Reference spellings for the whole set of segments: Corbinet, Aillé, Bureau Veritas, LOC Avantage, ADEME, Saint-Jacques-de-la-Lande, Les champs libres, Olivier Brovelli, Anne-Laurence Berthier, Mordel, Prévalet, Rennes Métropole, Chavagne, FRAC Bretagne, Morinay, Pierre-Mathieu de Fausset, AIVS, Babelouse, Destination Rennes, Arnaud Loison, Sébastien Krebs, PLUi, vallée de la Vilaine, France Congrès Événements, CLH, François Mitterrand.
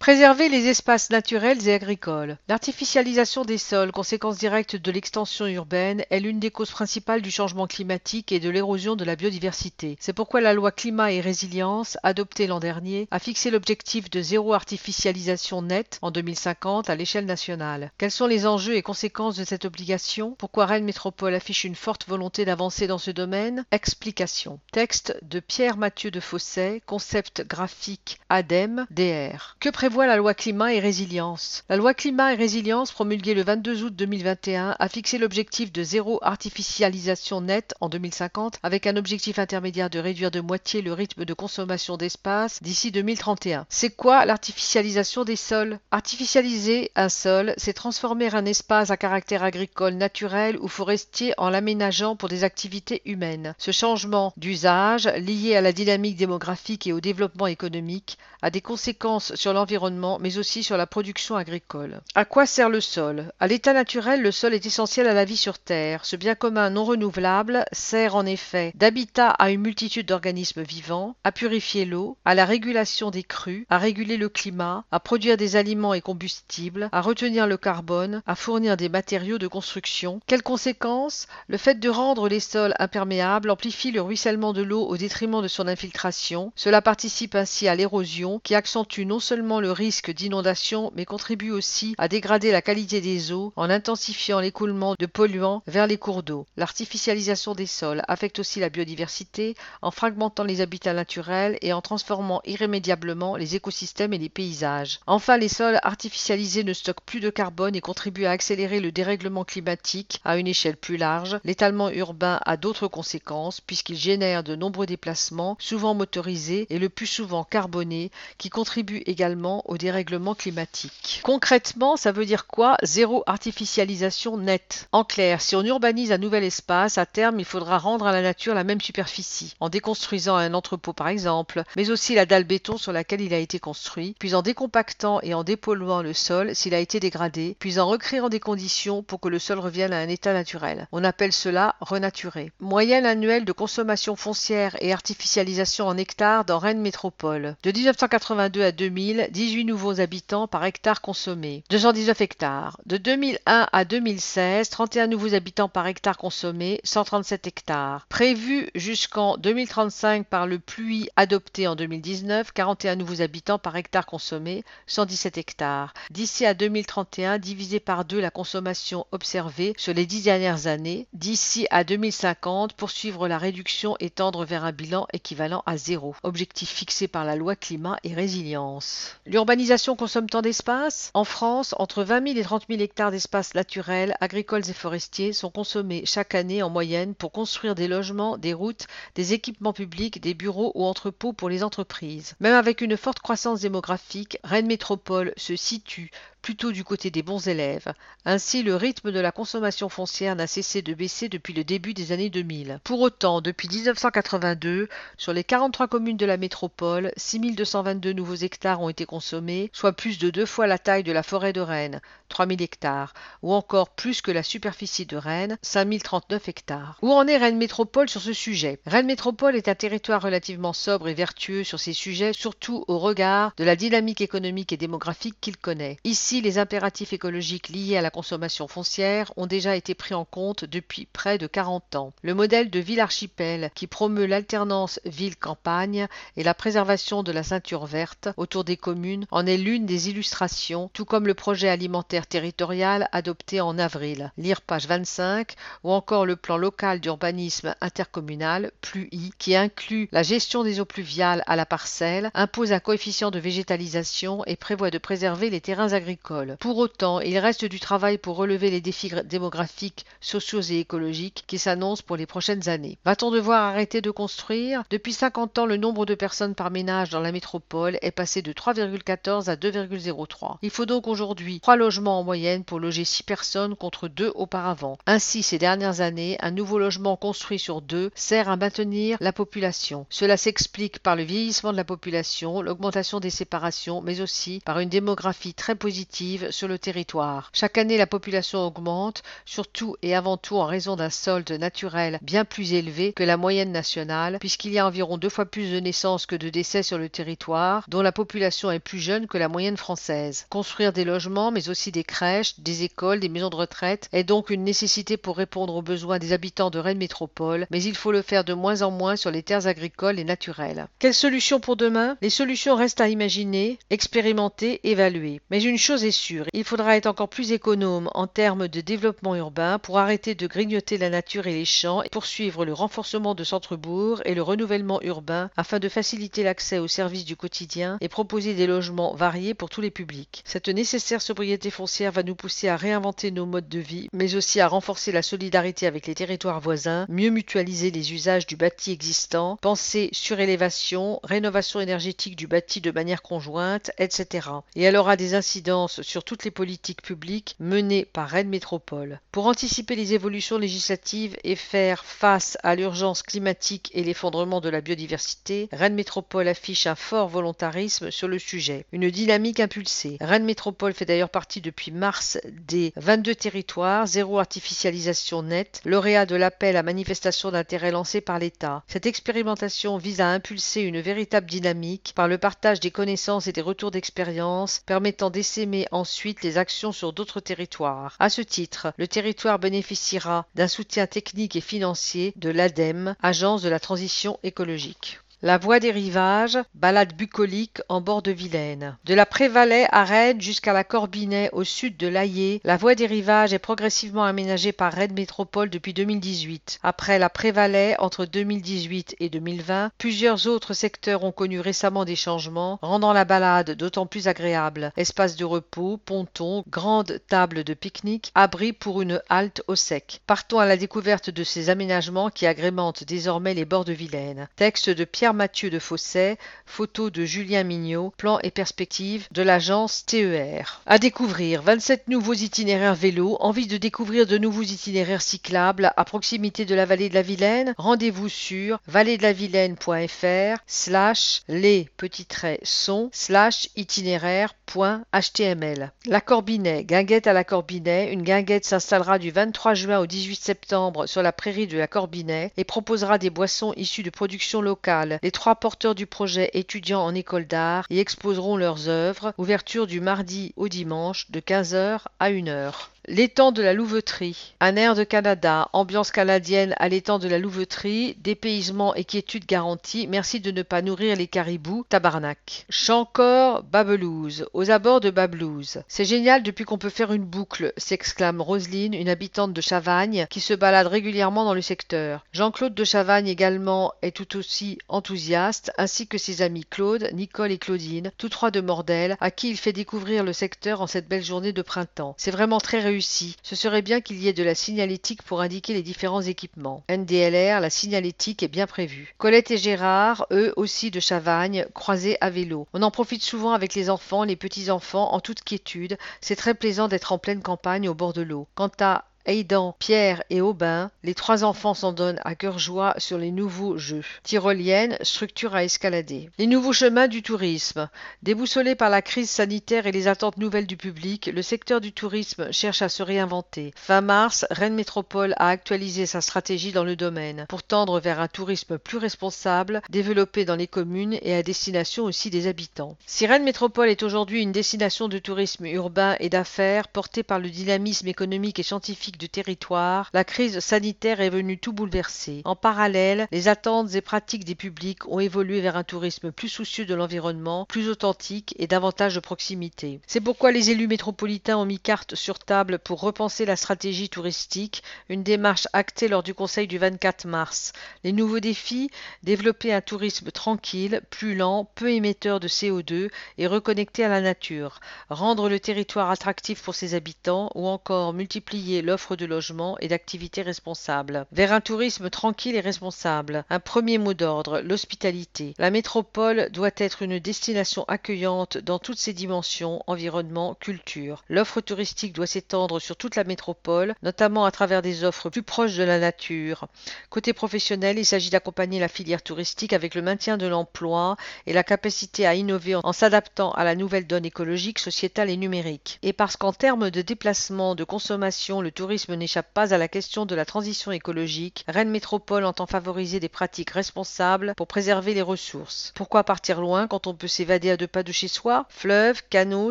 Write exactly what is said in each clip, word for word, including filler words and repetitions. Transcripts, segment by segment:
Préserver les espaces naturels et agricoles. L'artificialisation des sols, conséquence directe de l'extension urbaine, est l'une des causes principales du changement climatique et de l'érosion de la biodiversité. C'est pourquoi la loi Climat et Résilience, adoptée l'an dernier, a fixé l'objectif de zéro artificialisation nette en deux mille cinquante à l'échelle nationale. Quels sont les enjeux et conséquences de cette obligation? Pourquoi Rennes Métropole affiche une forte volonté d'avancer dans ce domaine? Explication. Texte de Pierre-Mathieu de Fausset, concept graphique A D E M E, D R. Que voit la loi Climat et Résilience. La loi Climat et Résilience, promulguée le vingt-deux août deux mille vingt et un, a fixé l'objectif de zéro artificialisation nette en deux mille cinquante, avec un objectif intermédiaire de réduire de moitié le rythme de consommation d'espace d'ici deux mille trente et un. C'est quoi l'artificialisation des sols? Artificialiser un sol, c'est transformer un espace à caractère agricole, naturel ou forestier en l'aménageant pour des activités humaines. Ce changement d'usage, lié à la dynamique démographique et au développement économique, a des conséquences sur l'environnement, mais aussi sur la production agricole. À quoi sert le sol? À l'état naturel, le sol est essentiel à la vie sur Terre. Ce bien commun non renouvelable sert en effet d'habitat à une multitude d'organismes vivants, à purifier l'eau, à la régulation des crues, à réguler le climat, à produire des aliments et combustibles, à retenir le carbone, à fournir des matériaux de construction. Quelles conséquences? Le fait de rendre les sols imperméables amplifie le ruissellement de l'eau au détriment de son infiltration. Cela participe ainsi à l'érosion qui accentue non seulement le risque d'inondation, mais contribue aussi à dégrader la qualité des eaux en intensifiant l'écoulement de polluants vers les cours d'eau. L'artificialisation des sols affecte aussi la biodiversité en fragmentant les habitats naturels et en transformant irrémédiablement les écosystèmes et les paysages. Enfin, les sols artificialisés ne stockent plus de carbone et contribuent à accélérer le dérèglement climatique à une échelle plus large. L'étalement urbain a d'autres conséquences puisqu'il génère de nombreux déplacements, souvent motorisés et le plus souvent carbonés, qui contribuent également au dérèglement climatique. Concrètement, ça veut dire quoi, zéro artificialisation nette? En clair, si on urbanise un nouvel espace, à terme, il faudra rendre à la nature la même superficie, en déconstruisant un entrepôt par exemple, mais aussi la dalle béton sur laquelle il a été construit, puis en décompactant et en dépolluant le sol s'il a été dégradé, puis en recréant des conditions pour que le sol revienne à un état naturel. On appelle cela renaturer. Moyenne annuelle de consommation foncière et artificialisation en hectares dans Rennes Métropole. De mille neuf cent quatre-vingt-deux à deux mille, dix-huit nouveaux habitants par hectare consommé, deux cent dix-neuf hectares. De deux mille un à deux mille seize, trente et un nouveaux habitants par hectare consommé, cent trente-sept hectares. Prévu jusqu'en deux mille trente-cinq par le PLUi adopté en deux mille dix-neuf, quarante et un nouveaux habitants par hectare consommé, cent dix-sept hectares. D'ici à deux mille trente et un, divisé par deux la consommation observée sur les dix dernières années. D'ici à deux mille cinquante, poursuivre la réduction et tendre vers un bilan équivalent à zéro. Objectif fixé par la loi Climat et Résilience. L'urbanisation consomme tant d'espace? En France, entre vingt mille et trente mille hectares d'espaces naturels, agricoles et forestiers sont consommés chaque année en moyenne pour construire des logements, des routes, des équipements publics, des bureaux ou entrepôts pour les entreprises. Même avec une forte croissance démographique, Rennes Métropole se situe plutôt du côté des bons élèves. Ainsi, le rythme de la consommation foncière n'a cessé de baisser depuis le début des années deux mille. Pour autant, depuis mille neuf cent quatre-vingt-deux, sur les quarante-trois communes de la métropole, six mille deux cent vingt-deux nouveaux hectares ont été consommés, soit plus de deux fois la taille de la forêt de Rennes, trois mille hectares, ou encore plus que la superficie de Rennes, cinq mille trente-neuf hectares. Où en est Rennes Métropole sur ce sujet? Rennes Métropole est un territoire relativement sobre et vertueux sur ces sujets, surtout au regard de la dynamique économique et démographique qu'il connaît. Ici, Ici, les impératifs écologiques liés à la consommation foncière ont déjà été pris en compte depuis près de quarante ans. Le modèle de ville-archipel, qui promeut l'alternance ville-campagne et la préservation de la ceinture verte autour des communes, en est l'une des illustrations, tout comme le projet alimentaire territorial adopté en avril, lire page vingt-cinq, ou encore le plan local d'urbanisme intercommunal, PLUi, qui inclut la gestion des eaux pluviales à la parcelle, impose un coefficient de végétalisation et prévoit de préserver les terrains agricoles. Pour autant, il reste du travail pour relever les défis démographiques, sociaux et écologiques qui s'annoncent pour les prochaines années. Va-t-on devoir arrêter de construire? Depuis cinquante ans, le nombre de personnes par ménage dans la métropole est passé de trois virgule quatorze à deux virgule zéro trois. Il faut donc aujourd'hui trois logements logements en moyenne pour loger six personnes contre deux auparavant. Ainsi, ces dernières années, un nouveau logement construit sur deux sert à maintenir la population. Cela s'explique par le vieillissement de la population, l'augmentation des séparations, mais aussi par une démographie très positive sur le territoire. Chaque année, la population augmente, surtout et avant tout en raison d'un solde naturel bien plus élevé que la moyenne nationale, puisqu'il y a environ deux fois plus de naissances que de décès sur le territoire, dont la population est plus jeune que la moyenne française. Construire des logements, mais aussi des crèches, des écoles, des maisons de retraite, est donc une nécessité pour répondre aux besoins des habitants de Rennes Métropole, mais il faut le faire de moins en moins sur les terres agricoles et naturelles. Quelles solutions pour demain? Les solutions restent à imaginer, expérimenter, évaluer. Mais une chose est sûre, il faudra être encore plus économe en termes de développement urbain pour arrêter de grignoter la nature et les champs et poursuivre le renforcement de centres-bourgs et le renouvellement urbain afin de faciliter l'accès aux services du quotidien et proposer des logements variés pour tous les publics. Cette nécessaire sobriété foncière va nous pousser à réinventer nos modes de vie, mais aussi à renforcer la solidarité avec les territoires voisins, mieux mutualiser les usages du bâti existant, penser surélévation, rénovation énergétique du bâti de manière conjointe, et cetera. Et elle aura des incidences sur toutes les politiques publiques menées par Rennes Métropole. Pour anticiper les évolutions législatives et faire face à l'urgence climatique et l'effondrement de la biodiversité, Rennes Métropole affiche un fort volontarisme sur le sujet, une dynamique impulsée. Rennes Métropole fait d'ailleurs partie depuis mars des vingt-deux territoires, zéro artificialisation nette, lauréat de l'appel à manifestation d'intérêt lancé par l'État. Cette expérimentation vise à impulser une véritable dynamique par le partage des connaissances et des retours d'expérience permettant d'essaimer ensuite les actions sur d'autres territoires. À ce titre, le territoire bénéficiera d'un soutien technique et financier de l'ADEME, Agence de la transition écologique. La voie des rivages, balade bucolique en bord de Vilaine. De la Prévalet à Rennes jusqu'à la Corbinet au sud de l'Aillé, la voie des rivages est progressivement aménagée par Rennes Métropole depuis deux mille dix-huit. Après la Prévalet, entre deux mille dix-huit et deux mille vingt, plusieurs autres secteurs ont connu récemment des changements, rendant la balade d'autant plus agréable. Espaces de repos, pontons, grandes tables de pique-nique, abris pour une halte au sec. Partons à la découverte de ces aménagements qui agrémentent désormais les bords de Vilaine. Texte de Pierre Mathieu de Fausset, photo de Julien Mignot, plan et perspective de l'agence T E R. À découvrir, vingt-sept nouveaux itinéraires vélo, envie de découvrir de nouveaux itinéraires cyclables à proximité de la vallée de la Vilaine, rendez-vous sur vallée de la vilaine point fr slash les petits traits sont slash itinéraire point html. La Corbinet, guinguette à la Corbinet, une guinguette s'installera du vingt-trois juin au dix-huit septembre sur la prairie de la Corbinet et proposera des boissons issues de productions locales. Les trois porteurs du projet étudiants en école d'art y exposeront leurs œuvres. Ouverture du mardi au dimanche de quinze heures à une heure. L'étang de la Louveterie. Un air de Canada, ambiance canadienne à l'étang de la Louveterie, dépaysement et quiétude garantie, merci de ne pas nourrir les caribous, tabarnak. Chancor, Babelouse, aux abords de Babelouse. C'est génial depuis qu'on peut faire une boucle, s'exclame Roselyne, une habitante de Chavagne, qui se balade régulièrement dans le secteur. Jean-Claude de Chavagne également est tout aussi enthousiaste, ainsi que ses amis Claude, Nicole et Claudine, tous trois de Mordel, à qui il fait découvrir le secteur en cette belle journée de printemps. C'est vraiment très réussi. Ce serait bien qu'il y ait de la signalétique pour indiquer les différents équipements. N D L R, la signalétique est bien prévue. Colette et Gérard, eux aussi de Chavagne, croisés à vélo. On en profite souvent avec les enfants, les petits-enfants, en toute quiétude. C'est très plaisant d'être en pleine campagne au bord de l'eau. Quant à Aidan, Pierre et Aubin, les trois enfants s'en donnent à cœur joie sur les nouveaux jeux. Tyrolienne, structure à escalader. Les nouveaux chemins du tourisme. Déboussolé par la crise sanitaire et les attentes nouvelles du public, le secteur du tourisme cherche à se réinventer. Fin mars, Rennes Métropole a actualisé sa stratégie dans le domaine pour tendre vers un tourisme plus responsable, développé dans les communes et à destination aussi des habitants. Si Rennes Métropole est aujourd'hui une destination de tourisme urbain et d'affaires portée par le dynamisme économique et scientifique du territoire, la crise sanitaire est venue tout bouleverser. En parallèle, les attentes et pratiques des publics ont évolué vers un tourisme plus soucieux de l'environnement, plus authentique et davantage de proximité. C'est pourquoi les élus métropolitains ont mis carte sur table pour repenser la stratégie touristique, une démarche actée lors du Conseil du vingt-quatre mars. Les nouveaux défis, développer un tourisme tranquille, plus lent, peu émetteur de C O deux et reconnecté à la nature, rendre le territoire attractif pour ses habitants ou encore multiplier l'offre l'offre de logements et d'activités responsables. Vers un tourisme tranquille et responsable, un premier mot d'ordre, l'hospitalité. La métropole doit être une destination accueillante dans toutes ses dimensions, environnement, culture. L'offre touristique doit s'étendre sur toute la métropole, notamment à travers des offres plus proches de la nature. Côté professionnel, il s'agit d'accompagner la filière touristique avec le maintien de l'emploi et la capacité à innover en s'adaptant à la nouvelle donne écologique, sociétale et numérique. Et parce qu'en termes de déplacement, de consommation, le tourisme n'échappe pas à la question de la transition écologique, Rennes Métropole entend favoriser des pratiques responsables pour préserver les ressources. Pourquoi partir loin quand on peut s'évader à deux pas de chez soi? Fleuves, canaux,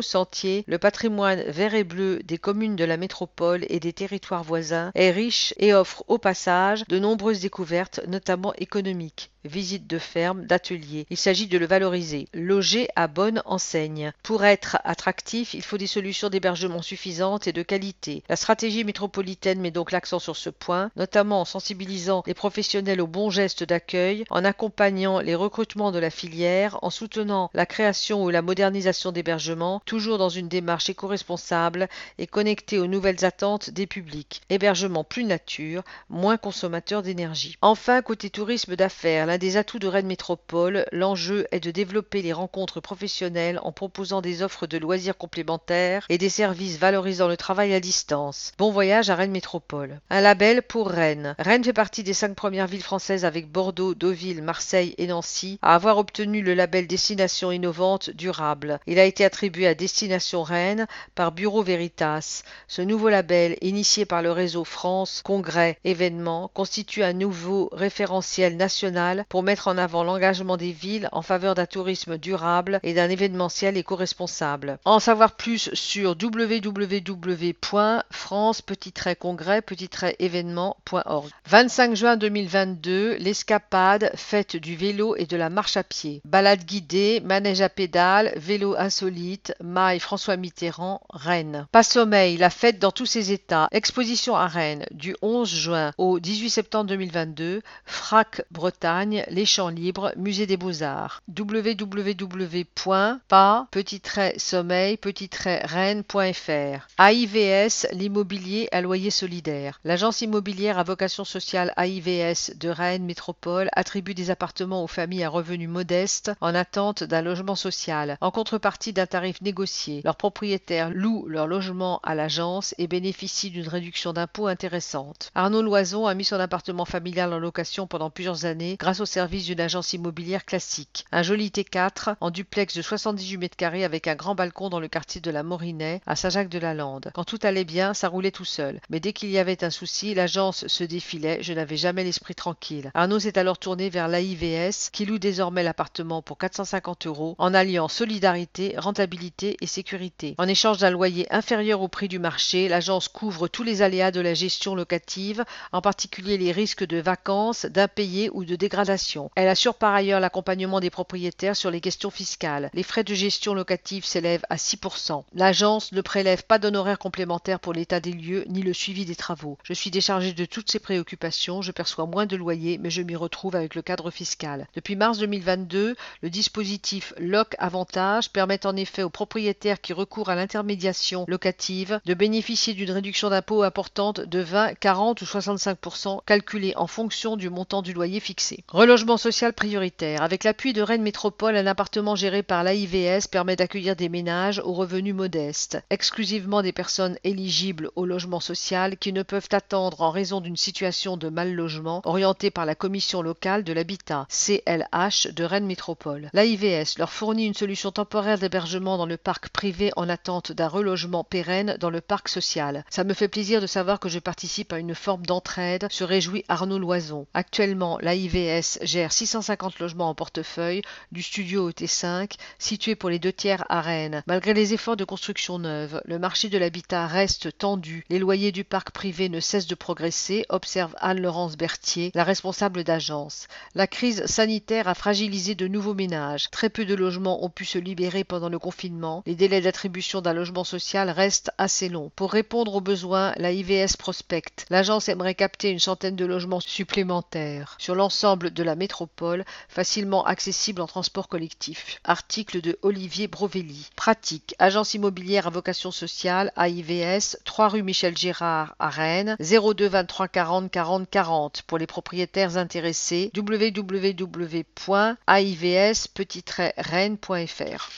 sentiers, le patrimoine vert et bleu des communes de la métropole et des territoires voisins est riche et offre au passage de nombreuses découvertes, notamment économiques. Visites de fermes, d'ateliers. Il s'agit de le valoriser. Loger à bonne enseigne. Pour être attractif, il faut des solutions d'hébergement suffisantes et de qualité. La stratégie métropolitaine met donc l'accent sur ce point, notamment en sensibilisant les professionnels aux bons gestes d'accueil, en accompagnant les recrutements de la filière, en soutenant la création ou la modernisation d'hébergements, toujours dans une démarche éco-responsable et connectée aux nouvelles attentes des publics. Hébergement plus nature, moins consommateur d'énergie. Enfin, côté tourisme d'affaires, l'un des atouts de Rennes Métropole, l'enjeu est de développer les rencontres professionnelles en proposant des offres de loisirs complémentaires et des services valorisant le travail à distance. Bon voyage à Rennes Métropole. Un label pour Rennes. Rennes fait partie des cinq premières villes françaises avec Bordeaux, Deauville, Marseille et Nancy à avoir obtenu le label Destination innovante durable. Il a été attribué à Destination Rennes par Bureau Veritas. Ce nouveau label, initié par le réseau France Congrès Événements, constitue un nouveau référentiel national pour mettre en avant l'engagement des villes en faveur d'un tourisme durable et d'un événementiel éco-responsable. En savoir plus sur w w w point france tiret congrès tiret événements point org. vingt-cinq juin deux mille vingt-deux, l'escapade, fête du vélo et de la marche à pied. Balade guidée, manège à pédales, vélo insolite, maille François Mitterrand, Rennes. Pas sommeil, la fête dans tous ses états. Exposition à Rennes du onze juin au dix-huit septembre deux mille vingt-deux, FRAC Bretagne, Les champs libres, musée des beaux-arts. w w w point pas tiret sommeil tiret rennes point f r. A I V S, l'immobilier à loyer solidaire. L'agence immobilière à vocation sociale A I V S de Rennes Métropole attribue des appartements aux familles à revenus modestes en attente d'un logement social, en contrepartie d'un tarif négocié. Leurs propriétaires louent leur logement à l'agence et bénéficient d'une réduction d'impôt intéressante. Arnaud Loison a mis son appartement familial en location pendant plusieurs années grâce au service d'une agence immobilière classique. Un joli T quatre en duplex de soixante-dix-huit mètres carrés avec un grand balcon dans le quartier de la Morinay à Saint-Jacques-de-la-Lande. Quand tout allait bien, ça roulait tout seul. Mais dès qu'il y avait un souci, l'agence se défilait. Je n'avais jamais l'esprit tranquille. Arnaud s'est alors tourné vers l'A I V S qui loue désormais l'appartement pour quatre cent cinquante euros en alliant solidarité, rentabilité et sécurité. En échange d'un loyer inférieur au prix du marché, l'agence couvre tous les aléas de la gestion locative, en particulier les risques de vacances, d'impayés ou de dégradation. Elle assure par ailleurs l'accompagnement des propriétaires sur les questions fiscales. Les frais de gestion locative s'élèvent à six pour cent. L'agence ne prélève pas d'honoraires complémentaires pour l'état des lieux ni le suivi des travaux. Je suis déchargée de toutes ces préoccupations, je perçois moins de loyer mais je m'y retrouve avec le cadre fiscal. Depuis mars deux mille vingt-deux, le dispositif L O C Avantage permet en effet aux propriétaires qui recourent à l'intermédiation locative de bénéficier d'une réduction d'impôt importante de vingt, quarante ou soixante-cinq pour cent calculée en fonction du montant du loyer fixé. Relogement social prioritaire. Avec l'appui de Rennes Métropole, un appartement géré par l'A I V S permet d'accueillir des ménages aux revenus modestes, exclusivement des personnes éligibles au logement social qui ne peuvent attendre en raison d'une situation de mal-logement orientée par la Commission locale de l'habitat, C L H, de Rennes Métropole. L'A I V S leur fournit une solution temporaire d'hébergement dans le parc privé en attente d'un relogement pérenne dans le parc social. Ça me fait plaisir de savoir que je participe à une forme d'entraide, se réjouit Arnaud Loison. Actuellement, l'A I V S gère six cent cinquante logements en portefeuille, du studio au T cinq, situé pour les deux tiers à Rennes. Malgré les efforts de construction neuve, le marché de l'habitat reste tendu. Les loyers du parc privé ne cessent de progresser, observe Anne-Laurence Berthier, la responsable d'agence. La crise sanitaire a fragilisé de nouveaux ménages. Très peu de logements ont pu se libérer pendant le confinement. Les délais d'attribution d'un logement social restent assez longs. Pour répondre aux besoins, la I V S prospecte. L'agence aimerait capter une centaine de logements supplémentaires. Sur l'ensemble de la métropole, facilement accessible en transport collectif. Article de Olivier Brovelli. Pratique. Agence immobilière à vocation sociale, A I V S, trois rue Michel Gérard à Rennes, zéro deux vingt-trois quarante quarante quarante pour les propriétaires intéressés, www point A I V S tiret rennes point fr.